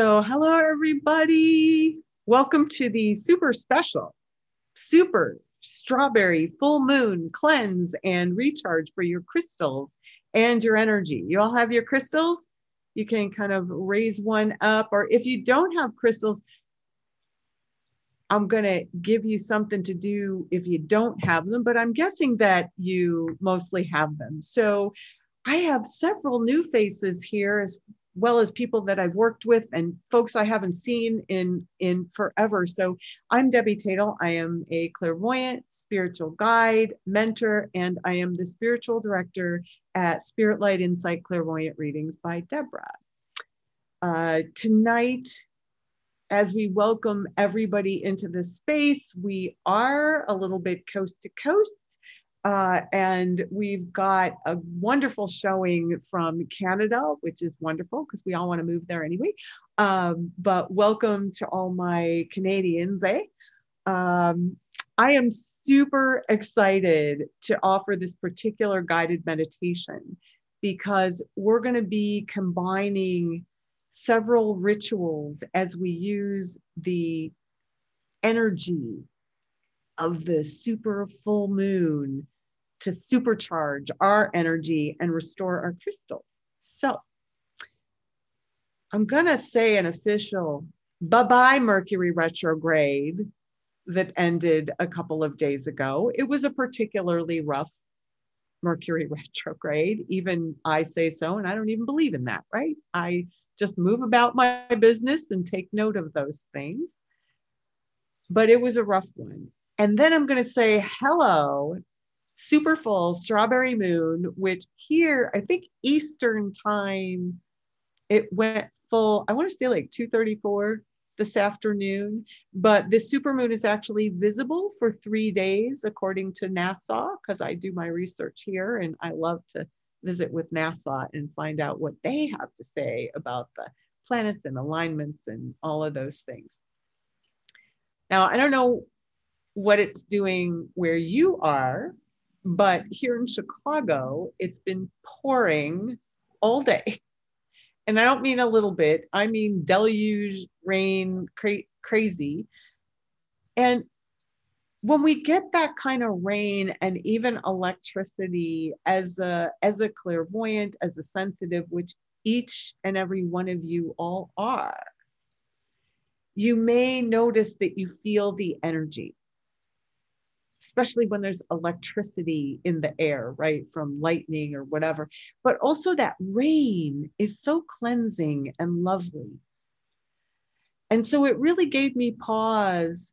So hello, everybody. Welcome to the super special, super strawberry full moon cleanse and recharge for your crystals and your energy. You all have your crystals? You can kind of raise one up, or if you don't have crystals, I'm going to give you something to do if you don't have them, but I'm guessing that you mostly have them. So I have several new faces here, as well as people that I've worked with and folks I haven't seen in forever. So I'm Debbie Tatel. I am a clairvoyant, spiritual guide, mentor, and I am the spiritual director at Spirit Light Insight Clairvoyant Readings by Deborah. Tonight, as we welcome everybody into this space, we are a little bit coast to coast, and we've got a wonderful showing from Canada, which is wonderful because we all want to move there anyway. But welcome to all my Canadians, eh? I am super excited to offer this particular guided meditation because we're going to be combining several rituals as we use the energy of the super full moon to supercharge our energy and restore our crystals. So I'm gonna say an official bye-bye Mercury retrograde that ended a couple of days ago. It was a particularly rough Mercury retrograde. Even I say so, and I don't even believe in that, right? I just move about my business and take note of those things. But it was a rough one. And then I'm going to say, hello, super full strawberry moon, which here, I think Eastern time, it went full, I want to say like 2:34 this afternoon, but this super moon is actually visible for 3 days, according to NASA, because I do my research here and I love to visit with NASA and find out what they have to say about the planets and alignments and all of those things. Now, I don't know what it's doing where you are, but here in Chicago, it's been pouring all day. And I don't mean a little bit, I mean deluge, rain, crazy. And when we get that kind of rain and even electricity, as a clairvoyant, as a sensitive, which each and every one of you all are, you may notice that you feel the energy, especially when there's electricity in the air, right, from lightning or whatever. But also that rain is so cleansing and lovely. And so it really gave me pause.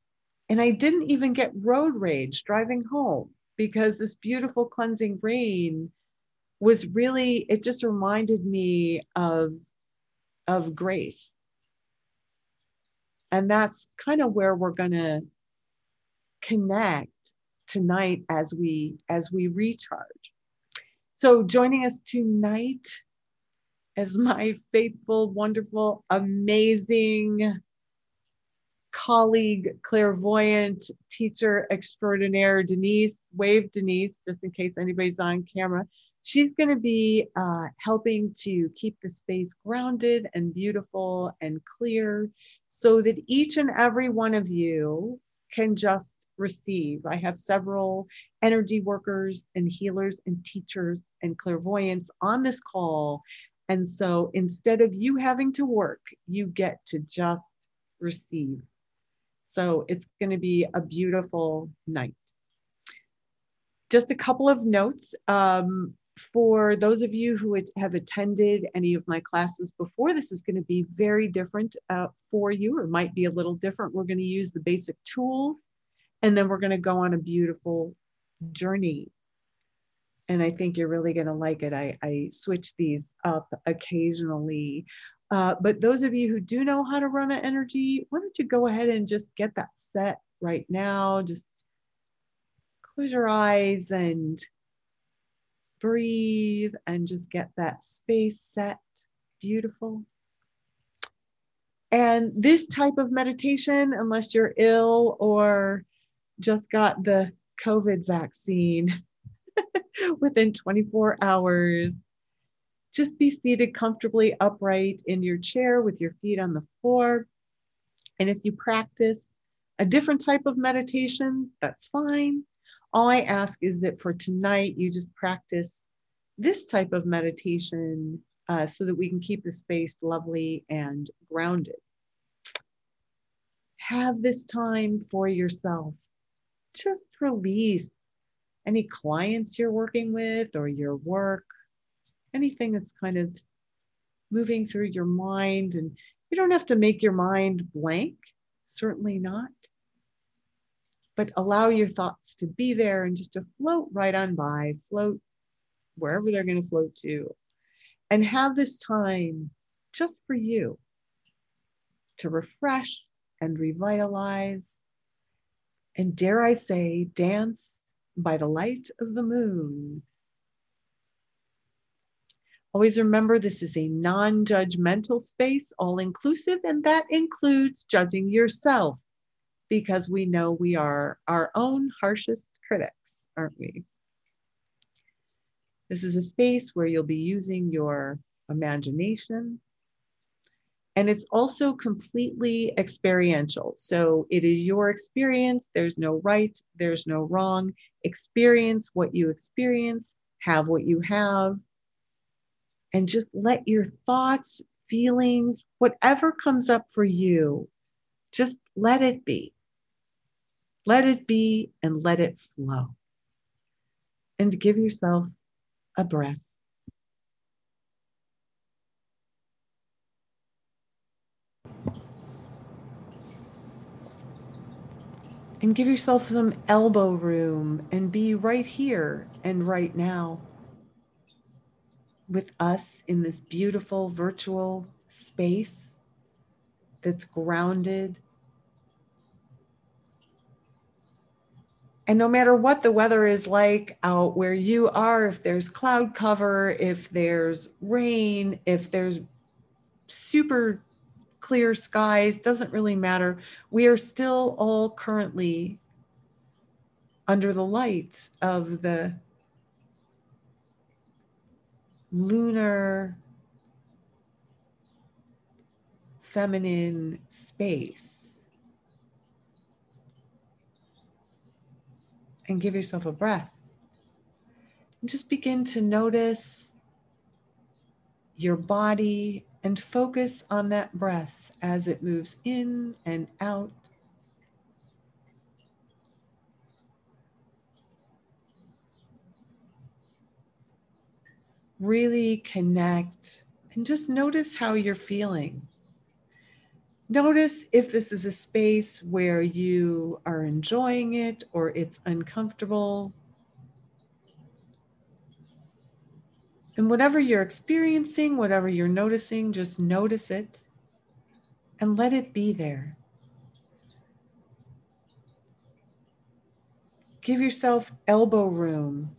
And I didn't even get road rage driving home because this beautiful cleansing rain was really, it just reminded me of grace. And that's kind of where we're going to connect tonight as we recharge. So joining us tonight is my faithful, wonderful, amazing colleague, clairvoyant, teacher extraordinaire, Denise. Wave, Denise, just in case anybody's on camera. She's going to be helping to keep the space grounded and beautiful and clear so that each and every one of you can just receive. I have several energy workers and healers and teachers and clairvoyants on this call. And so instead of you having to work, you get to just receive. So it's going to be a beautiful night. Just a couple of notes. For those of you who have attended any of my classes before, this is going to be very different for you, or might be a little different. We're going to use the basic tools, and then we're going to go on a beautiful journey. And I think you're really going to like it. I switch these up occasionally. But those of you who do know how to run an energy, why don't you go ahead and just get that set right now? Just close your eyes and breathe and just get that space set. Beautiful. And this type of meditation, unless you're ill or just got the COVID vaccine within 24 hours, Just be seated comfortably upright in your chair with your feet on the floor. And if you practice a different type of meditation, that's fine. All I ask is that for tonight, you just practice this type of meditation so that we can keep the space lovely and grounded. Have this time for yourself. Just release any clients you're working with or your work, anything that's kind of moving through your mind. And you don't have to make your mind blank, certainly not. But allow your thoughts to be there and just to float right on by, float wherever they're going to float to. And have this time just for you to refresh and revitalize. And dare I say, dance by the light of the moon. Always remember this is a non-judgmental space, all-inclusive, and that includes judging yourself, because we know we are our own harshest critics, aren't we? This is a space where you'll be using your imagination, and it's also completely experiential. So it is your experience. There's no right, there's no wrong. Experience what you experience, have what you have, and just let your thoughts, feelings, whatever comes up for you, just let it be. Let it be and let it flow. And give yourself a breath. And give yourself some elbow room and be right here and right now with us in this beautiful virtual space that's grounded. And no matter what the weather is like out where you are, if there's cloud cover, if there's rain, if there's super clear skies, doesn't really matter. We are still all currently under the light of the lunar feminine space. And give yourself a breath. And just begin to notice your body and focus on that breath as it moves in and out. Really connect and just notice how you're feeling. Notice if this is a space where you are enjoying it or it's uncomfortable. And whatever you're experiencing, whatever you're noticing, just notice it and let it be there. Give yourself elbow room.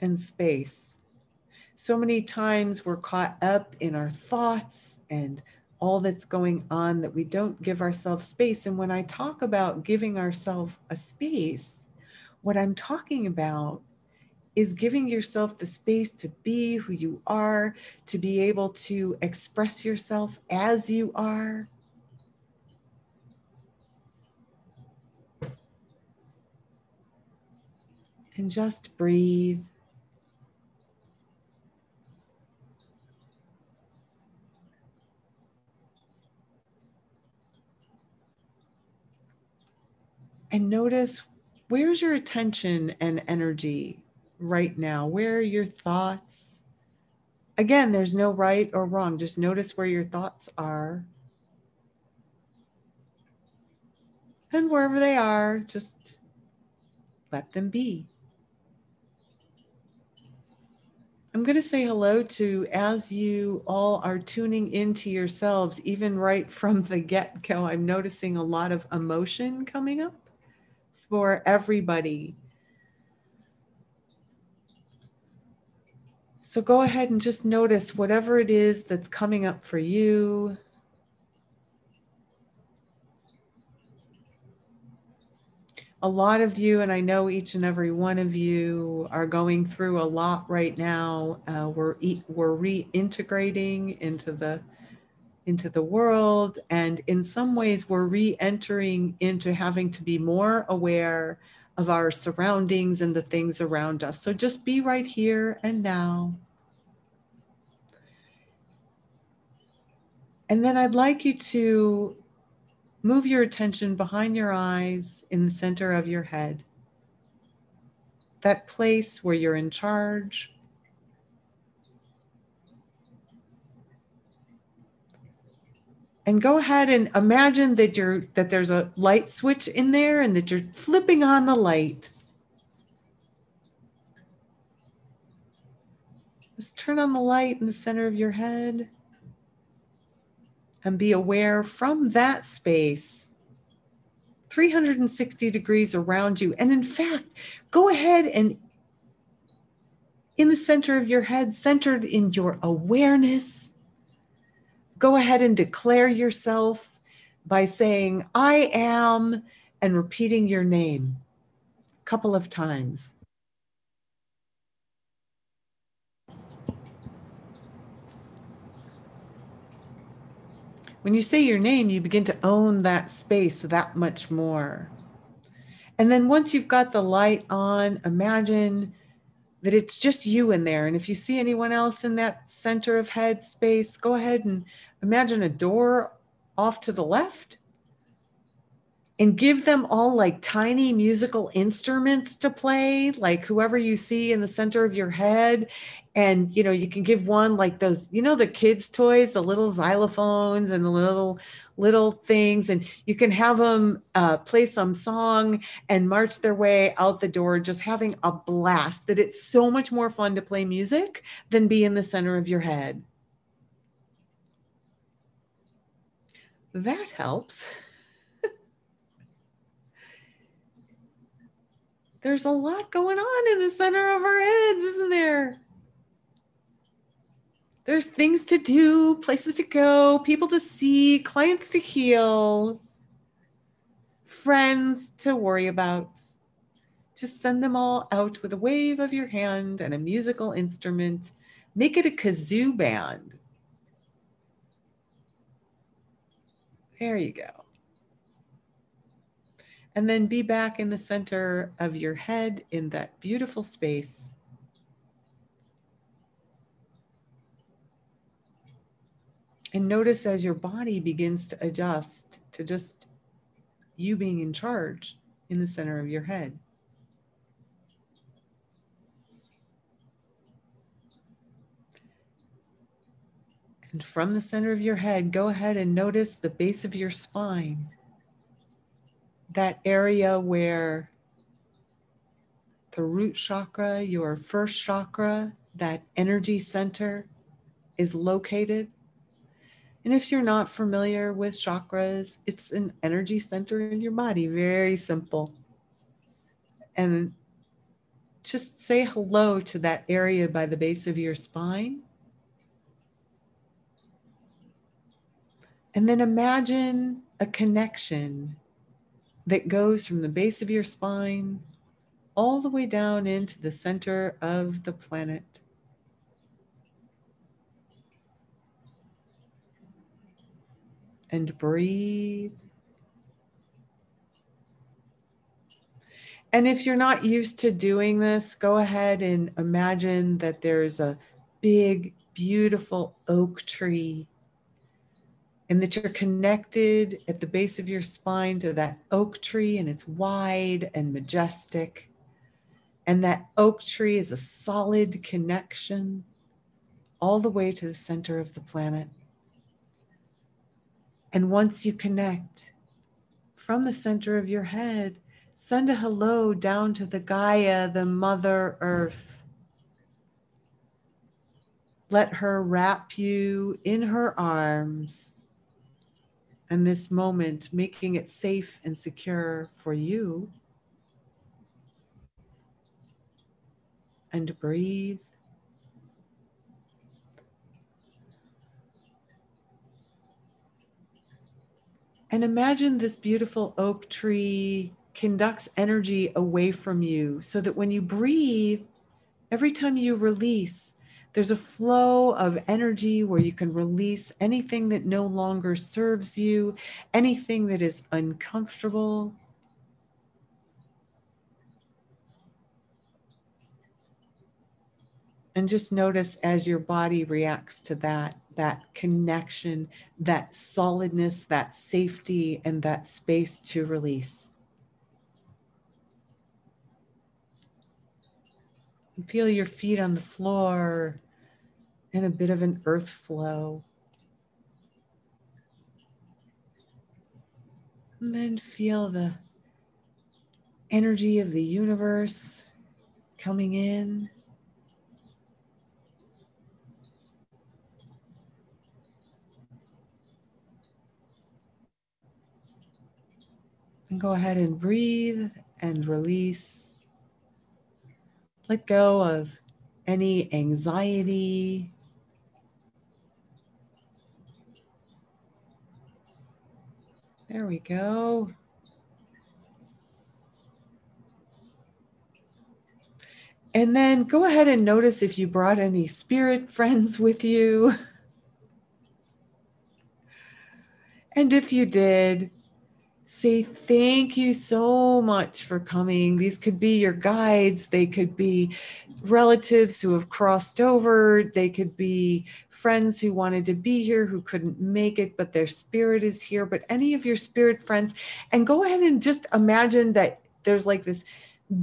And space. So many times we're caught up in our thoughts and all that's going on that we don't give ourselves space. And when I talk about giving ourselves a space, what I'm talking about is giving yourself the space to be who you are, to be able to express yourself as you are. And just breathe. And notice, where's your attention and energy right now? Where are your thoughts? Again, there's no right or wrong. Just notice where your thoughts are. And wherever they are, just let them be. I'm going to say hello to, as you all are tuning into yourselves, even right from the get-go, I'm noticing a lot of emotion coming up for everybody. So go ahead and just notice whatever it is that's coming up for you. a lot of you, and I know each and every one of you are going through a lot right now. We're reintegrating into the world, and in some ways we're re-entering into having to be more aware of our surroundings and the things around us. So just be right here and now. And then I'd like you to move your attention behind your eyes in the center of your head, that place where you're in charge. And go ahead and imagine that there's a light switch in there and that you're flipping on the light. Just turn on the light in the center of your head and be aware from that space, 360 degrees around you. And in fact, go ahead and in the center of your head, centered in your awareness, go ahead and declare yourself by saying, I am, and repeating your name a couple of times. When you say your name, you begin to own that space that much more. And then once you've got the light on, imagine that it's just you in there. And if you see anyone else in that center of head space, go ahead and imagine a door off to the left and give them all like tiny musical instruments to play, like whoever you see in the center of your head. And, you know, you can give one like those, you know, the kids' toys, the little xylophones and the little things. And you can have them play some song and march their way out the door, just having a blast. That it's so much more fun to play music than be in the center of your head. That helps. There's a lot going on in the center of our heads, isn't there? There's things to do, places to go, people to see, clients to heal, friends to worry about. Just send them all out with a wave of your hand and a musical instrument. Make it a kazoo band. There you go. And then be back in the center of your head in that beautiful space. And notice as your body begins to adjust to just you being in charge in the center of your head. And from the center of your head, go ahead and notice the base of your spine. That area where the root chakra, your first chakra, that energy center is located. And if you're not familiar with chakras, it's an energy center in your body, very simple. And just say hello to that area by the base of your spine. And then imagine a connection that goes from the base of your spine all the way down into the center of the planet. And breathe. And if you're not used to doing this, go ahead and imagine that there's a big, beautiful oak tree, and that you're connected at the base of your spine to that oak tree, and it's wide and majestic. And that oak tree is a solid connection all the way to the center of the planet. And once you connect from the center of your head, send a hello down to the Gaia, the Mother Earth. Let her wrap you in her arms. And this moment, making it safe and secure for you. And breathe. And imagine this beautiful oak tree conducts energy away from you so that when you breathe, every time you release, there's a flow of energy where you can release anything that no longer serves you, anything that is uncomfortable. And just notice as your body reacts to that connection, that solidness, that safety, and that space to release. And feel your feet on the floor and a bit of an earth flow. And then feel the energy of the universe coming in. And go ahead and breathe and release. Let go of any anxiety. There we go. And then go ahead and notice if you brought any spirit friends with you. And if you did, say thank you so much for coming. These could be your guides. They could be relatives who have crossed over. They could be friends who wanted to be here, who couldn't make it, but their spirit is here. But any of your spirit friends, and go ahead and just imagine that there's like this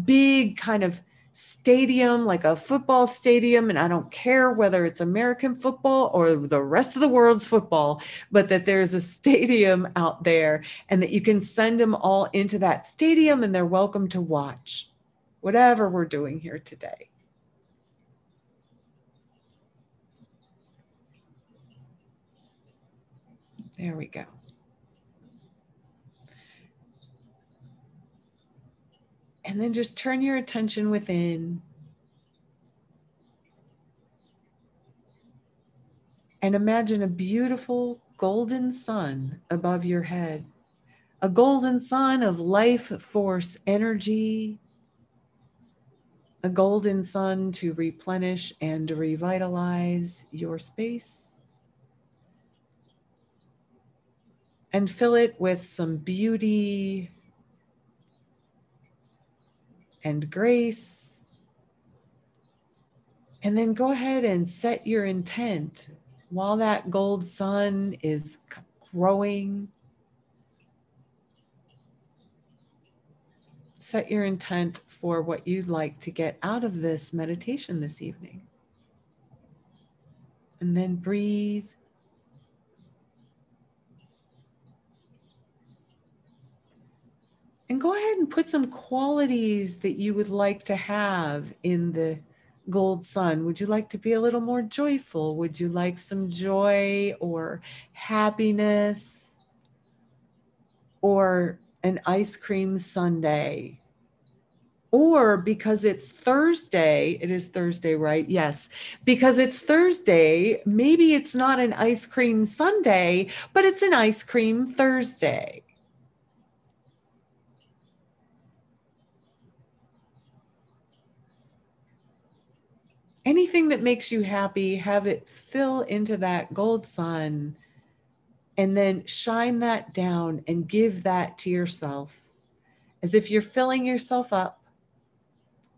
big kind of stadium, like a football stadium, and I don't care whether it's American football or the rest of the world's football, but that there's a stadium out there and that you can send them all into that stadium and they're welcome to watch whatever we're doing here today. There we go. And then just turn your attention within and imagine a beautiful golden sun above your head, a golden sun of life force energy, a golden sun to replenish and revitalize your space. And fill it with some beauty and grace. And then go ahead and set your intent while that gold sun is growing. Set your intent for what you'd like to get out of this meditation this evening. And then breathe. And go ahead and put some qualities that you would like to have in the gold sun. Would you like to be a little more joyful? Would you like some joy or happiness or an ice cream sundae? Or because it's Thursday, it is Thursday, right? Yes. Because it's Thursday, maybe it's not an ice cream sundae, but it's an ice cream Thursday. Anything that makes you happy, have it fill into that gold sun and then shine that down and give that to yourself as if you're filling yourself up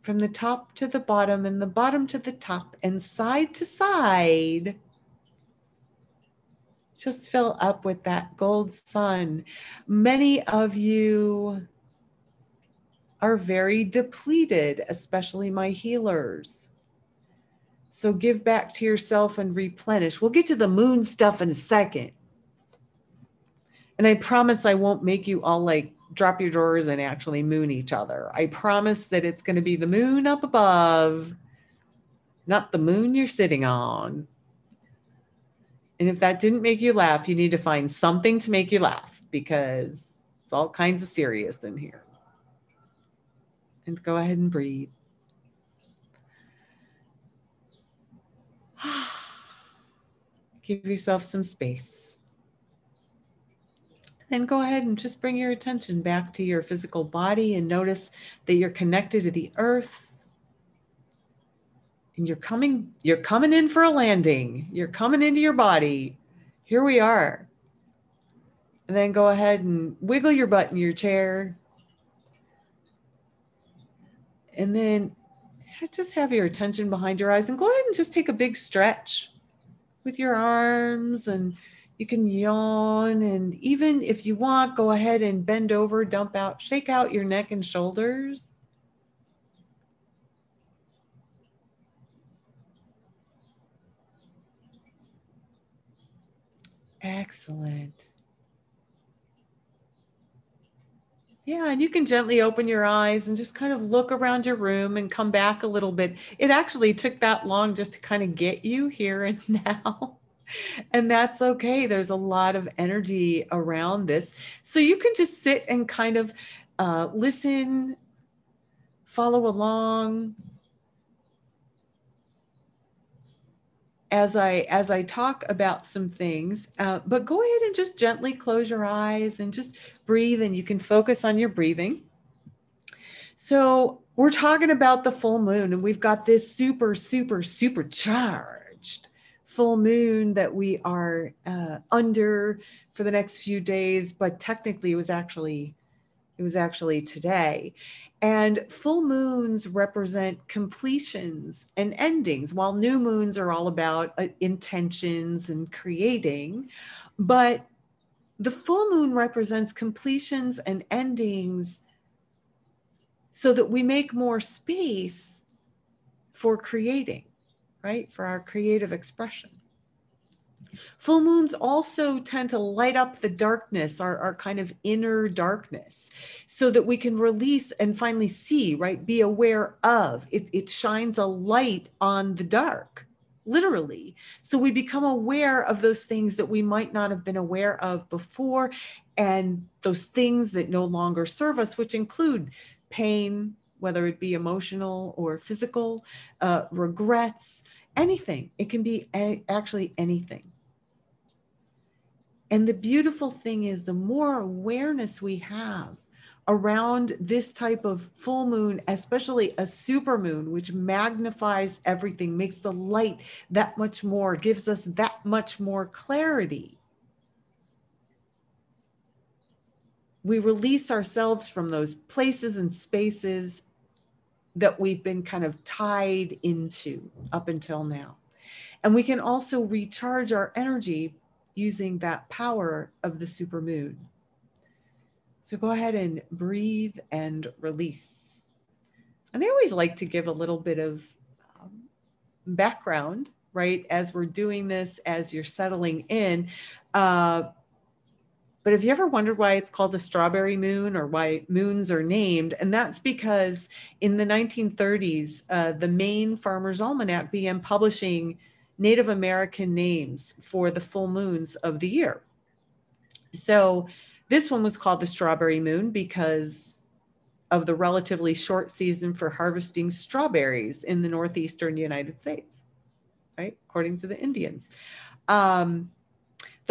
from the top to the bottom and the bottom to the top and side to side. Just fill up with that gold sun. Many of you are very depleted, especially my healers. So give back to yourself and replenish. We'll get to the moon stuff in a second. And I promise I won't make you all like drop your drawers and actually moon each other. I promise that it's going to be the moon up above, not the moon you're sitting on. And if that didn't make you laugh, you need to find something to make you laugh because it's all kinds of serious in here. And go ahead and breathe. Give yourself some space. then go ahead and just bring your attention back to your physical body and notice that you're connected to the earth. And you're coming in for a landing. You're coming into your body. Here we are. And then go ahead and wiggle your butt in your chair. And then just have your attention behind your eyes and go ahead and just take a big stretch with your arms, and you can yawn, and even if you want, go ahead and bend over, dump out, shake out your neck and shoulders. Excellent. Yeah, and you can gently open your eyes and just kind of look around your room and come back a little bit. It actually took that long just to kind of get you here and now. And that's okay. There's a lot of energy around this. So you can just sit and kind of listen, follow along. As I talk about some things, but go ahead and just gently close your eyes and just breathe, and you can focus on your breathing. So we're talking about the full moon, and we've got this super charged full moon that we are under for the next few days, but technically it was actually today. And full moons represent completions and endings, while new moons are all about intentions and creating. But the full moon represents completions and endings so that we make more space for creating, right? For our creative expression. Full moons also tend to light up the darkness, our kind of inner darkness, so that we can release and finally see, right? Be aware of. It shines a light on the dark, literally. So we become aware of those things that we might not have been aware of before, and those things that no longer serve us, which include pain, whether it be emotional or physical, regrets, anything. It can be actually anything. And the beautiful thing is, the more awareness we have around this type of full moon, especially a super moon, which magnifies everything, makes the light that much more, gives us that much more clarity. We release ourselves from those places and spaces that we've been kind of tied into up until now. And we can also recharge our energy using that power of the supermoon. So go ahead and breathe and release. And I always like to give a little bit of background, right? As we're doing this, as you're settling in. But have you ever wondered why it's called the strawberry moon, or why moons are named? And that's because in the 1930s, the Maine Farmer's Almanac began publishing Native American names for the full moons of the year. So this one was called the strawberry moon because of the relatively short season for harvesting strawberries in the northeastern United States, right? According to the Indians. The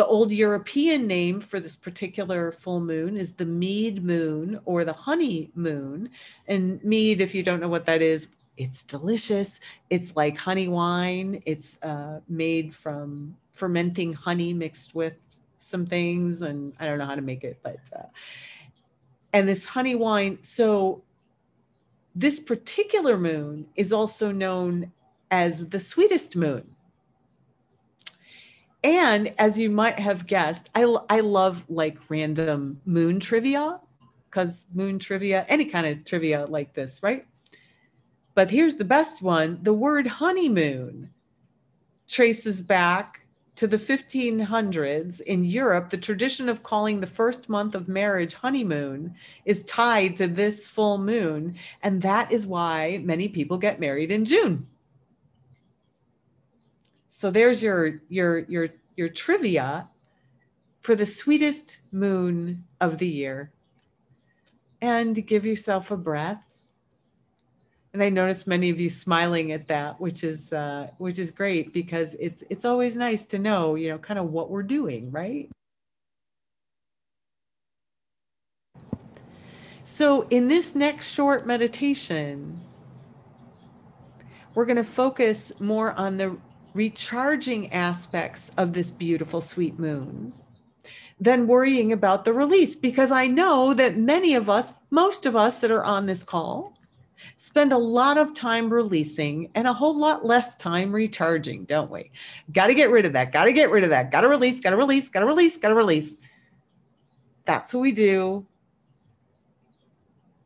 old European name for this particular full moon is the mead moon or the honey moon. And mead, if you don't know what that is, it's delicious. It's like honey wine. It's made from fermenting honey mixed with some things, and I don't know how to make it, but and this honey wine. So this particular moon is also known as the sweetest moon. And as you might have guessed, I love like random moon trivia, because moon trivia, any kind of trivia like this, right? But here's the best one. The word honeymoon traces back to the 1500s in Europe. The tradition of calling the first month of marriage honeymoon is tied to this full moon. And that is why many people get married in June. So there's your trivia for the sweetest moon of the year. And give yourself a breath. And I noticed many of you smiling at that, which is great, because it's always nice to know, you know, kind of what we're doing, right? So in this next short meditation, we're going to focus more on the recharging aspects of this beautiful sweet moon than worrying about the release, because I know that many of us, most of us that are on this call, spend a lot of time releasing and a whole lot less time recharging, don't we? Got to get rid of that. Got to get rid of that. Got to release, got to release, got to release, got to release. That's what we do.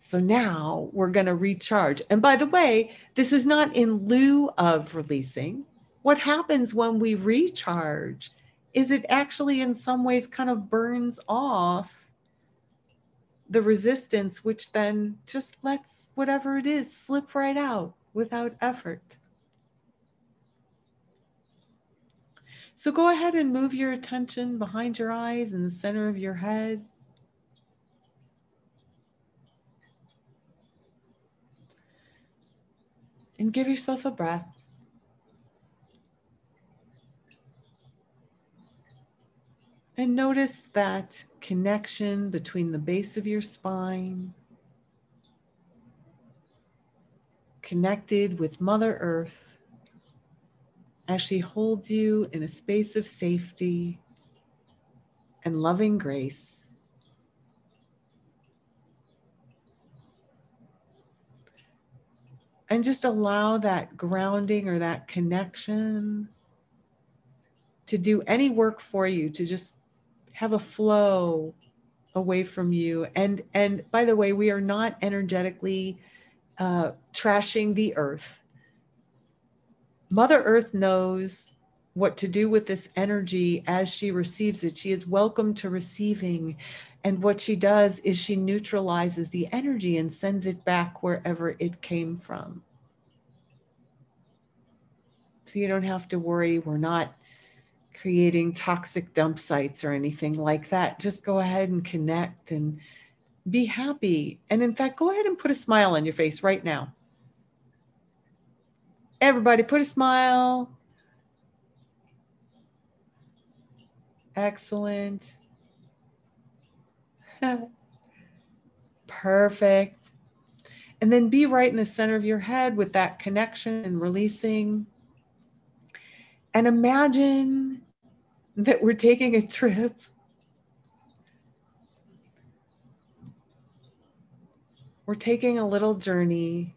So now we're going to recharge. And by the way, this is not in lieu of releasing. What happens when we recharge is it actually in some ways kind of burns off the resistance, which then just lets whatever it is slip right out without effort. So go ahead and move your attention behind your eyes and the center of your head. And give yourself a breath. And notice that connection between the base of your spine, connected with Mother Earth, as she holds you in a space of safety and loving grace. And just allow that grounding or that connection to do any work for you, to just have a flow away from you. And by the way, we are not energetically trashing the earth. Mother Earth knows what to do with this energy as she receives it. She is welcome to receiving. And what she does is she neutralizes the energy and sends it back wherever it came from. So you don't have to worry. We're not creating toxic dump sites or anything like that. Just go ahead and connect and be happy. And in fact, go ahead and put a smile on your face right now. Everybody put a smile. Excellent. Perfect. And then be right in the center of your head with that connection and releasing. And imagine that we're taking a trip . We're taking a little journey,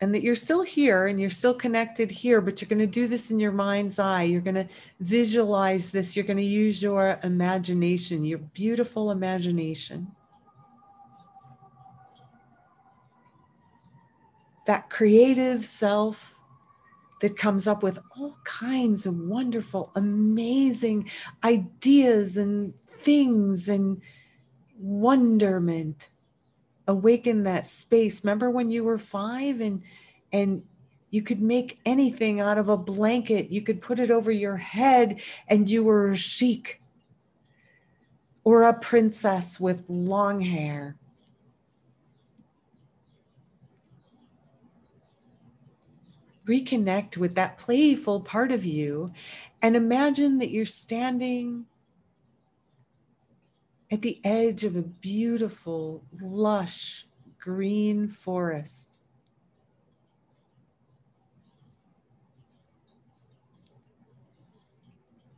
and that you're still here and you're still connected here, but you're going to do this in your mind's eye. You're going to visualize this. You're going to use your imagination, your beautiful imagination. That creative self that comes up with all kinds of wonderful, amazing ideas and things and wonderment. Awaken that space. Remember when you were 5 and you could make anything out of a blanket. You could put it over your head and you were a chic or a princess with long hair. Reconnect with that playful part of you and imagine that you're standing at the edge of a beautiful, lush, green forest.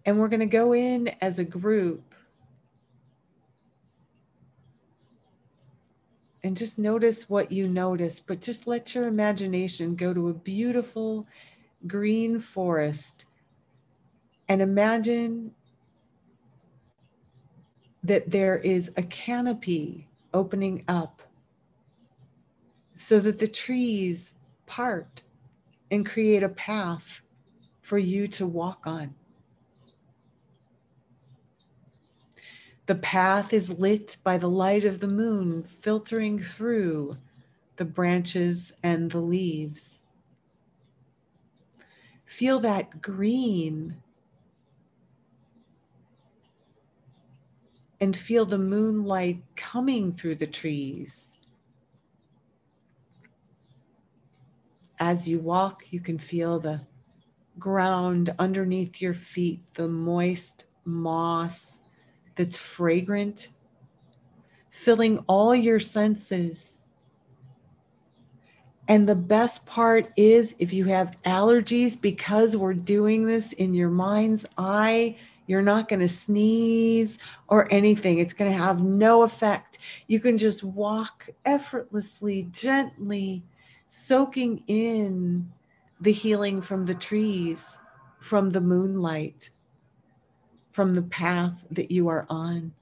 And we're going to go in as a group and just notice what you notice, but just let your imagination go to a beautiful green forest and imagine that there is a canopy opening up so that the trees part and create a path for you to walk on. The path is lit by the light of the moon filtering through the branches and the leaves. Feel that green. And feel the moonlight coming through the trees. As you walk, you can feel the ground underneath your feet, the moist moss that's fragrant filling all your senses. And the best part is, if you have allergies, because we're doing this in your mind's eye, you're not going to sneeze or anything. It's going to have no effect. You can just walk effortlessly, gently, soaking in the healing from the trees, from the moonlight, from the path that you are on.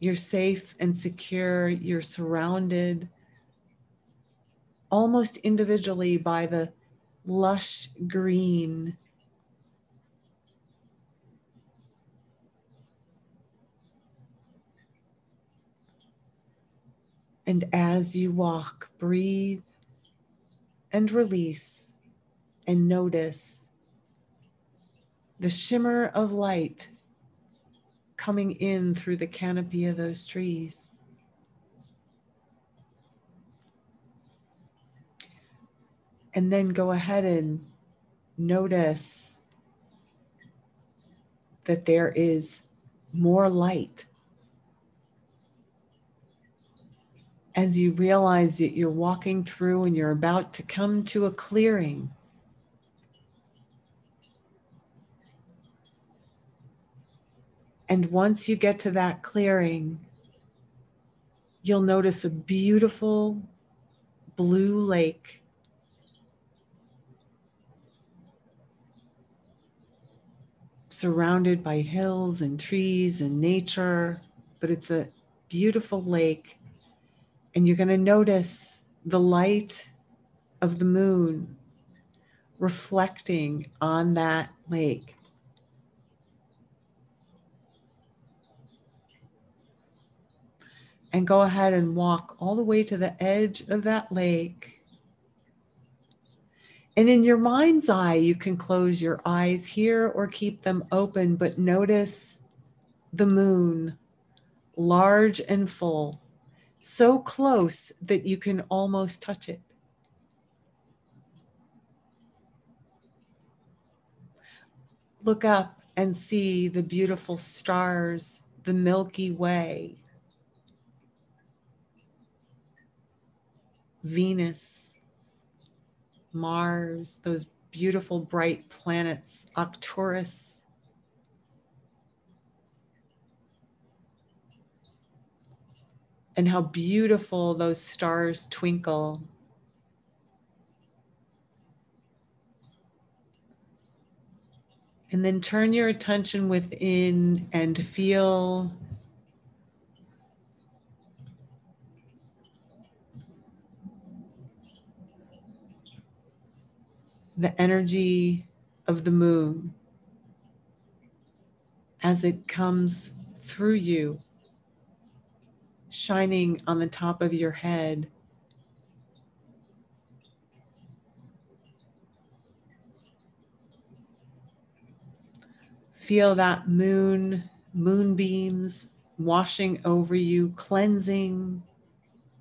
You're safe and secure. You're surrounded almost individually by the lush green. And as you walk, breathe and release and notice the shimmer of light coming in through the canopy of those trees. And then go ahead and notice that there is more light. As you realize that you're walking through and you're about to come to a clearing, and once you get to that clearing, you'll notice a beautiful blue lake. Surrounded by hills and trees and nature, but it's a beautiful lake. And you're going to notice the light of the moon reflecting on that lake. And go ahead and walk all the way to the edge of that lake. And in your mind's eye, you can close your eyes here or keep them open, but notice the moon, large and full, so close that you can almost touch it. Look up and see the beautiful stars, the Milky Way, Venus, Mars, those beautiful bright planets, Arcturus. And how beautiful those stars twinkle. And then turn your attention within and feel the energy of the moon as it comes through you, shining on the top of your head. Feel that moonbeams washing over you, cleansing,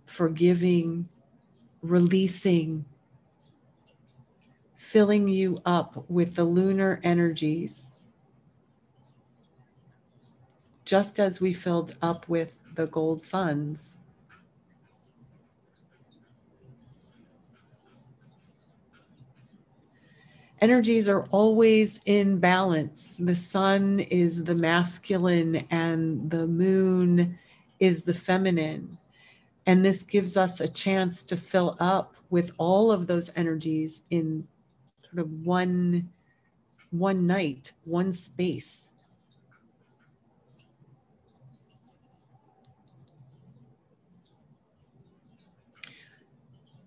forgiving, releasing, filling you up with the lunar energies, just as we filled up with the gold suns. Energies are always in balance. The sun is the masculine and the moon is the feminine. And this gives us a chance to fill up with all of those energies in sort of one night, one space.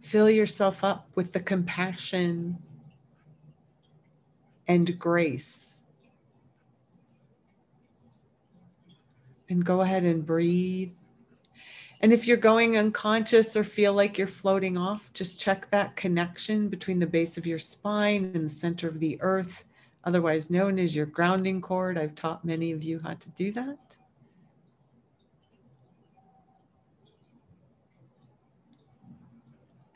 Fill yourself up with the compassion and grace. And go ahead and breathe. And if you're going unconscious or feel like you're floating off, just check that connection between the base of your spine and the center of the earth, otherwise known as your grounding cord. I've taught many of you how to do that.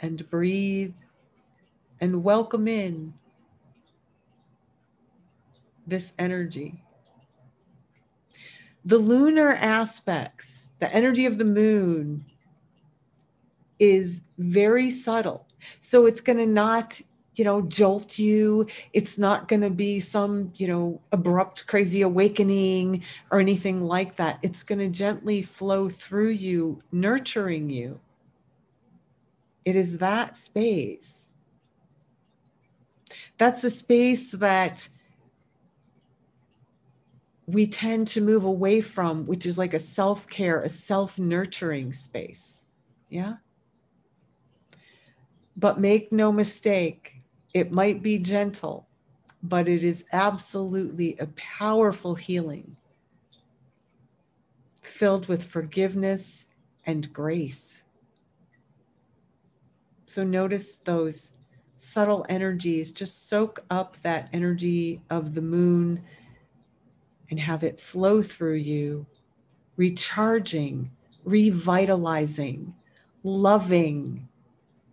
And breathe and welcome in this energy. The lunar aspects, the energy of the moon is very subtle. So it's going to not, you know, jolt you. It's not going to be some, you know, abrupt, crazy awakening or anything like that. It's going to gently flow through you, nurturing you. It is that space. That's a space that we tend to move away from, which is like a self-care, a self-nurturing space. Yeah. But make no mistake, it might be gentle, but it is absolutely a powerful healing filled with forgiveness and grace. So notice those subtle energies, just soak up that energy of the moon and have it flow through you, recharging, revitalizing, loving,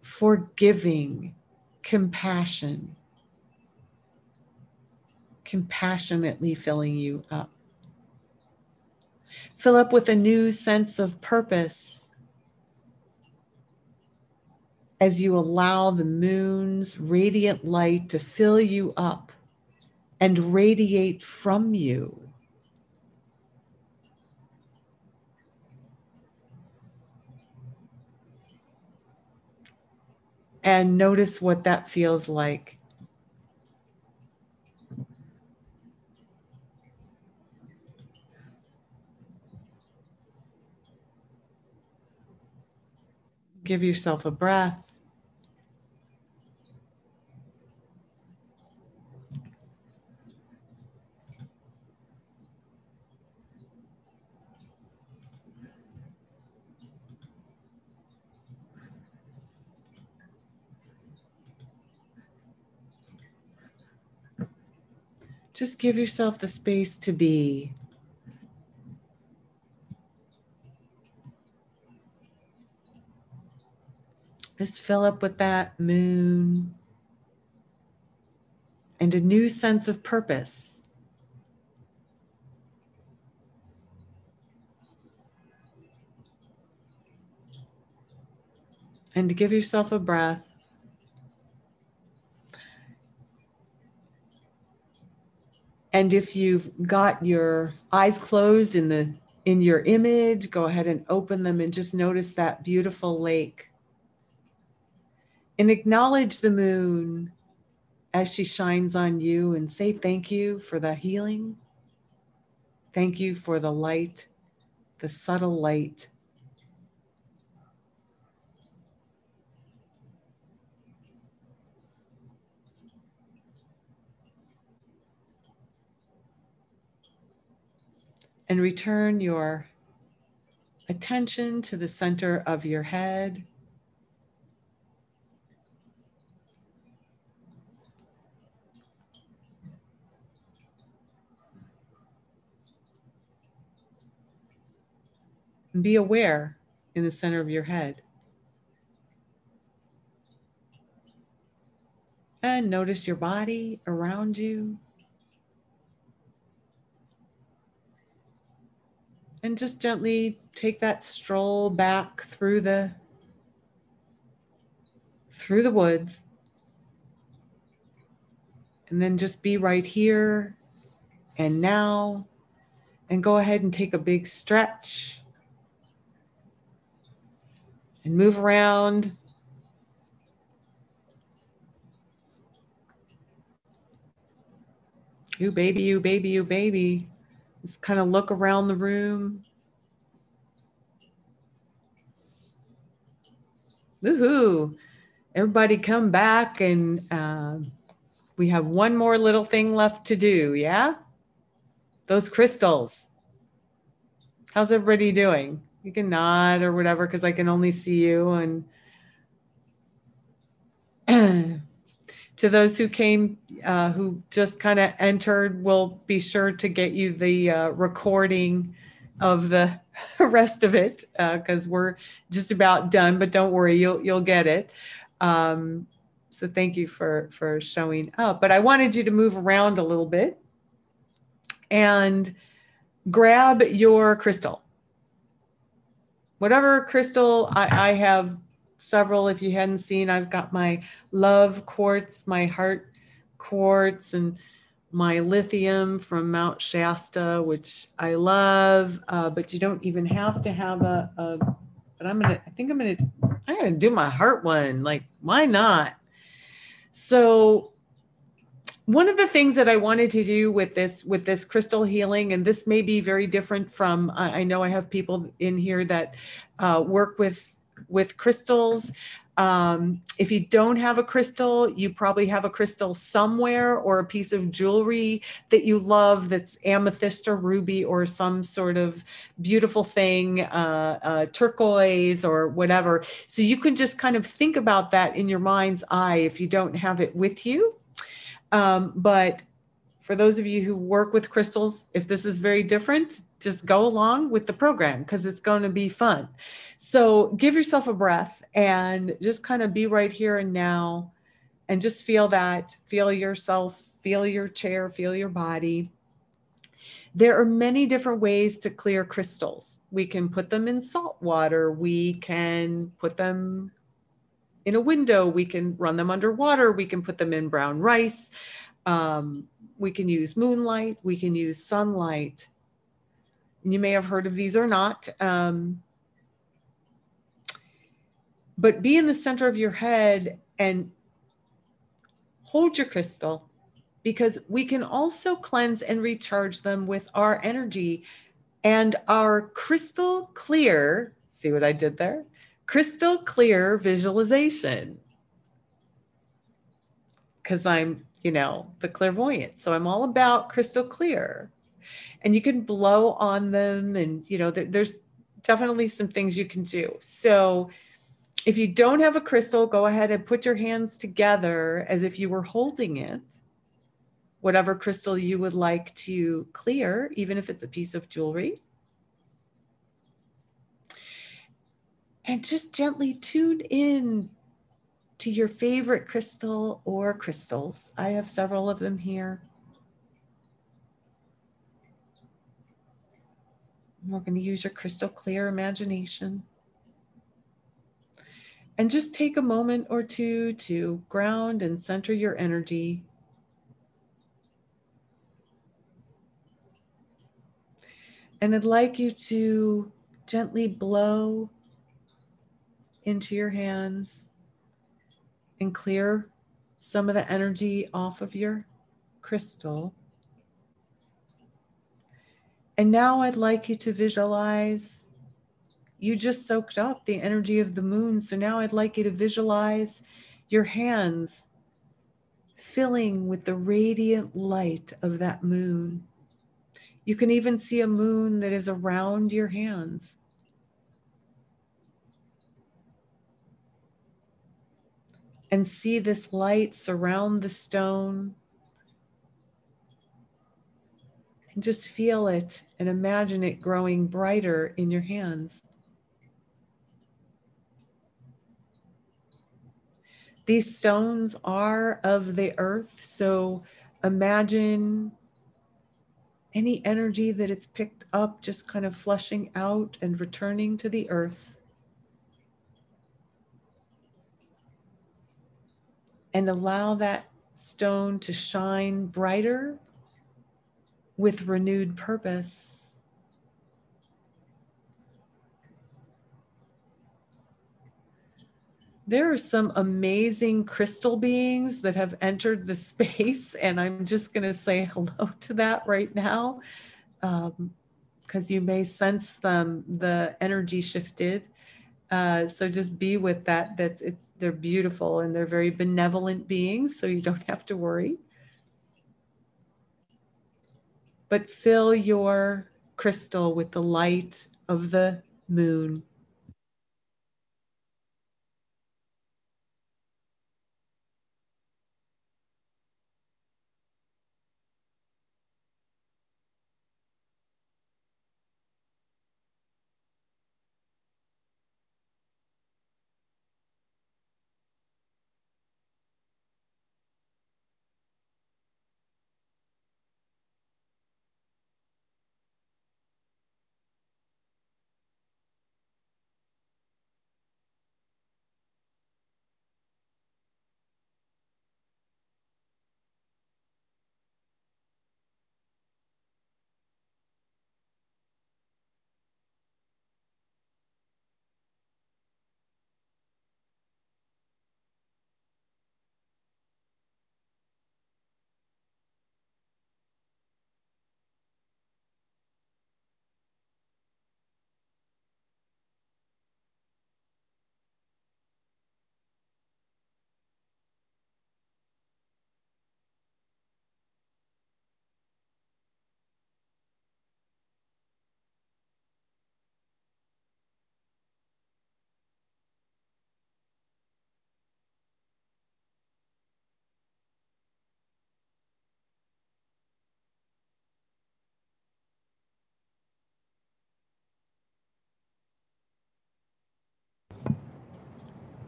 forgiving, compassion, compassionately filling you up. Fill up with a new sense of purpose as you allow the moon's radiant light to fill you up and radiate from you. And notice what that feels like. Give yourself a breath. Just give yourself the space to be. Just fill up with that moon and a new sense of purpose. And give yourself a breath. And if you've got your eyes closed in your image, go ahead and open them and just notice that beautiful lake. And acknowledge the moon as she shines on you and say thank you for the healing. Thank you for the light, the subtle light. And return your attention to the center of your head. And be aware in the center of your head. And notice your body around you. And just gently take that stroll back through the woods. And then just be right here and now. And go ahead and take a big stretch. And move around. You baby, you baby, you baby. Just kind of look around the room. Woohoo! Everybody come back and we have one more little thing left to do, yeah? Those crystals. How's everybody doing? You can nod or whatever because I can only see you. And to those who came, who just kind of entered, we'll be sure to get you the recording of the rest of it because we're just about done. But don't worry, you'll get it. So thank you for showing up. But I wanted you to move around a little bit and grab your crystal. Whatever crystal, I have several. If you hadn't seen, I've got my love quartz, my heart quartz, and my lithium from Mount Shasta, which I love, but you don't even have to have but I'm gonna do my heart one. Like, why not? So one of the things that I wanted to do with this crystal healing, and this may be very different from, I know I have people in here that work with crystals. If you don't have a crystal, you probably have a crystal somewhere, or a piece of jewelry that you love that's amethyst or ruby or some sort of beautiful thing, turquoise or whatever. So you can just kind of think about that in your mind's eye if you don't have it with you. But for those of you who work with crystals, if this is very different, just go along with the program because it's going to be fun. So give yourself a breath and just kind of be right here and now and just feel that, feel yourself, feel your chair, feel your body. There are many different ways to clear crystals. We can put them in salt water. We can put them in a window. We can run them underwater. We can put them in brown rice. We can use moonlight. We can use sunlight. You may have heard of these or not. But be in the center of your head and hold your crystal, because we can also cleanse and recharge them with our energy and our crystal clear. See what I did there? Crystal clear visualization. Because I'm, you know, the clairvoyant. So I'm all about crystal clear. And you can blow on them. And, you know, there's definitely some things you can do. So if you don't have a crystal, go ahead and put your hands together as if you were holding it. Whatever crystal you would like to clear, even if it's a piece of jewelry. And just gently tune in to your favorite crystal or crystals. I have several of them here. We're going to use your crystal clear imagination. And just take a moment or two to ground and center your energy. And I'd like you to gently blow into your hands and clear some of the energy off of your crystal. And now I'd like you to visualize, you just soaked up the energy of the moon. So now I'd like you to visualize your hands filling with the radiant light of that moon. You can even see a moon that is around your hands. And see this light surround the stone. And just feel it and imagine it growing brighter in your hands. These stones are of the earth, so imagine any energy that it's picked up just kind of flushing out and returning to the earth. And allow that stone to shine brighter with renewed purpose. There are some amazing crystal beings that have entered the space, and I'm just going to say hello to that right now, because you may sense them, the energy shifted. So just be with that. They're beautiful and they're very benevolent beings, so you don't have to worry. But fill your crystal with the light of the moon.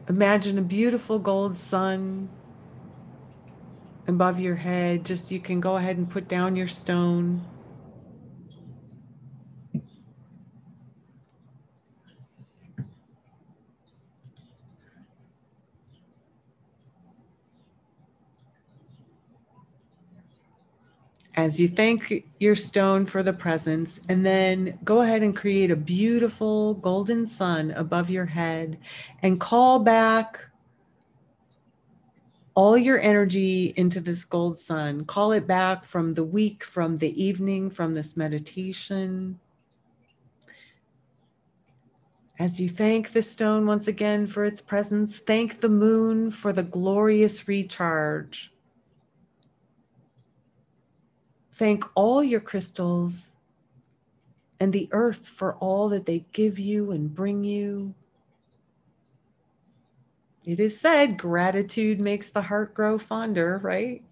Imagine a beautiful gold sun above your head. Just you can go ahead and put down your stone. As you thank your stone for the presence, and then go ahead and create a beautiful golden sun above your head and call back all your energy into this gold sun. Call it back from the week, from the evening, from this meditation. As you thank the stone once again for its presence, thank the moon for the glorious recharge. Thank all your crystals and the earth for all that they give you and bring you. It is said, gratitude makes the heart grow fonder, right?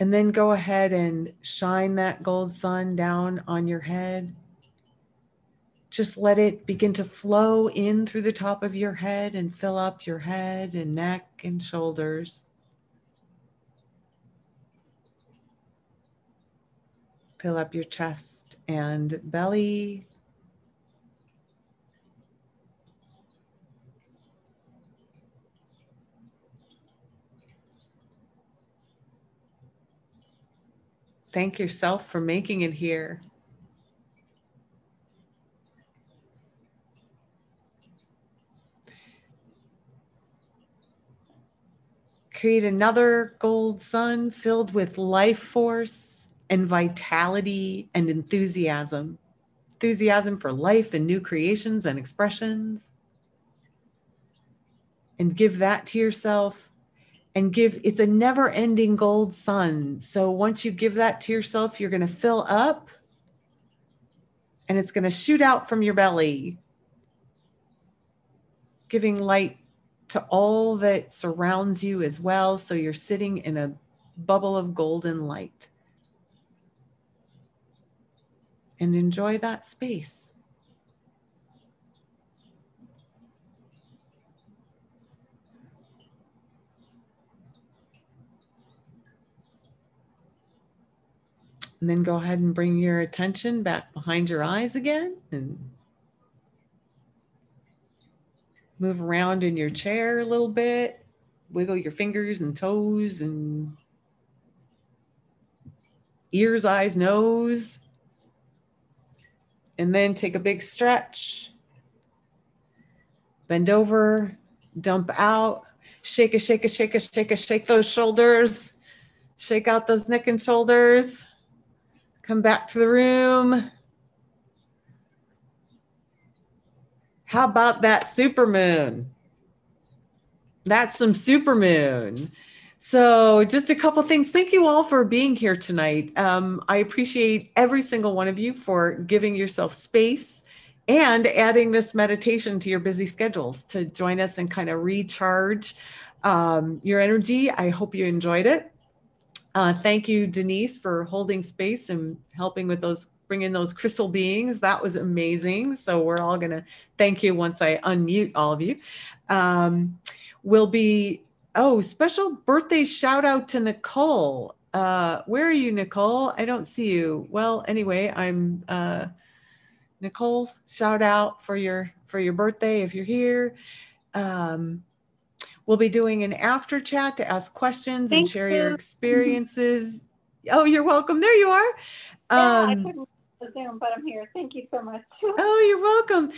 And then go ahead and shine that gold sun down on your head. Just let it begin to flow in through the top of your head and fill up your head and neck and shoulders. Fill up your chest and belly. Thank yourself for making it here. Create another gold sun filled with life force and vitality and enthusiasm. Enthusiasm for life and new creations and expressions. And give that to yourself. And give, it's a never-ending gold sun. So once you give that to yourself, you're going to fill up and it's going to shoot out from your belly, giving light to all that surrounds you as well. So you're sitting in a bubble of golden light. And enjoy that space. And then go ahead and bring your attention back behind your eyes again and move around in your chair a little bit. Wiggle your fingers and toes and ears, eyes, nose. And then take a big stretch, bend over, dump out, shake those shoulders, shake out those neck and shoulders, come back to the room. How about that supermoon? That's some supermoon. So just a couple things. Thank you all for being here tonight. I appreciate every single one of you for giving yourself space and adding this meditation to your busy schedules to join us and kind of recharge your energy. I hope you enjoyed it. Thank you, Denise, for holding space and helping with those, bringing those crystal beings. That was amazing. So we're all going to thank you once I unmute all of you. We'll be... Oh, special birthday shout out to Nicole. Where are you, Nicole? I don't see you. Well, anyway, I'm Nicole. Shout out for your birthday if you're here. We'll be doing an after chat to ask questions and share your experiences. Oh, you're welcome. There you are. I couldn't Zoom, but I'm here. Thank you so much. Oh, you're welcome.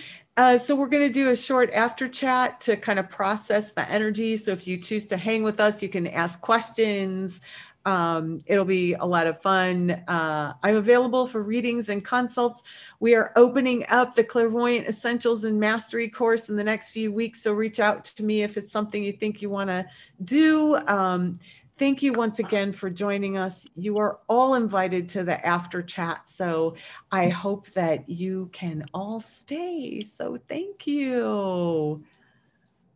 So we're going to do a short after chat to kind of process the energy. So if you choose to hang with us, you can ask questions. It'll be a lot of fun. I'm available for readings and consults. We are opening up the Clairvoyant Essentials and Mastery course in the next few weeks. So reach out to me if it's something you think you want to do. Thank you once again for joining us. You are all invited to the after chat. So I hope that you can all stay. So thank you.